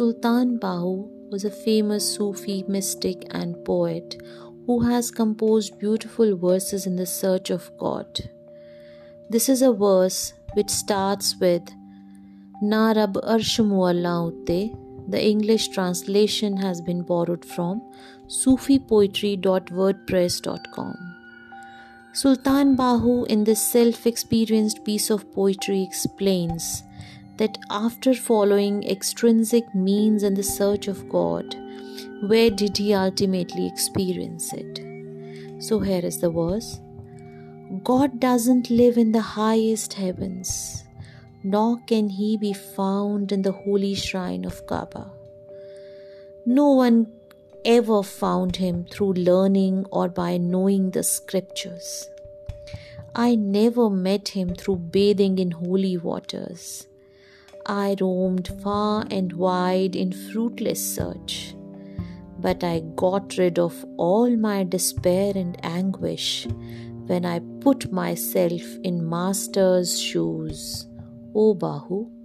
Sultan Bahu was a famous Sufi mystic and poet who has composed beautiful verses in the search of God. This is a verse which starts with Na Rab Arshamu Allahute. The English translation has been borrowed from sufipoetry.wordpress.com. Sultan Bahu, in this self-experienced piece of poetry, explains that after following extrinsic means in the search of God, where did he ultimately experience it? So here is the verse. God doesn't live in the highest heavens, nor can he be found in the holy shrine of Kaaba. No one ever found him through learning or by knowing the scriptures. I never met him through bathing in holy waters. I roamed far and wide in fruitless search, but I got rid of all my despair and anguish when I put myself in Master's shoes. O Bahu,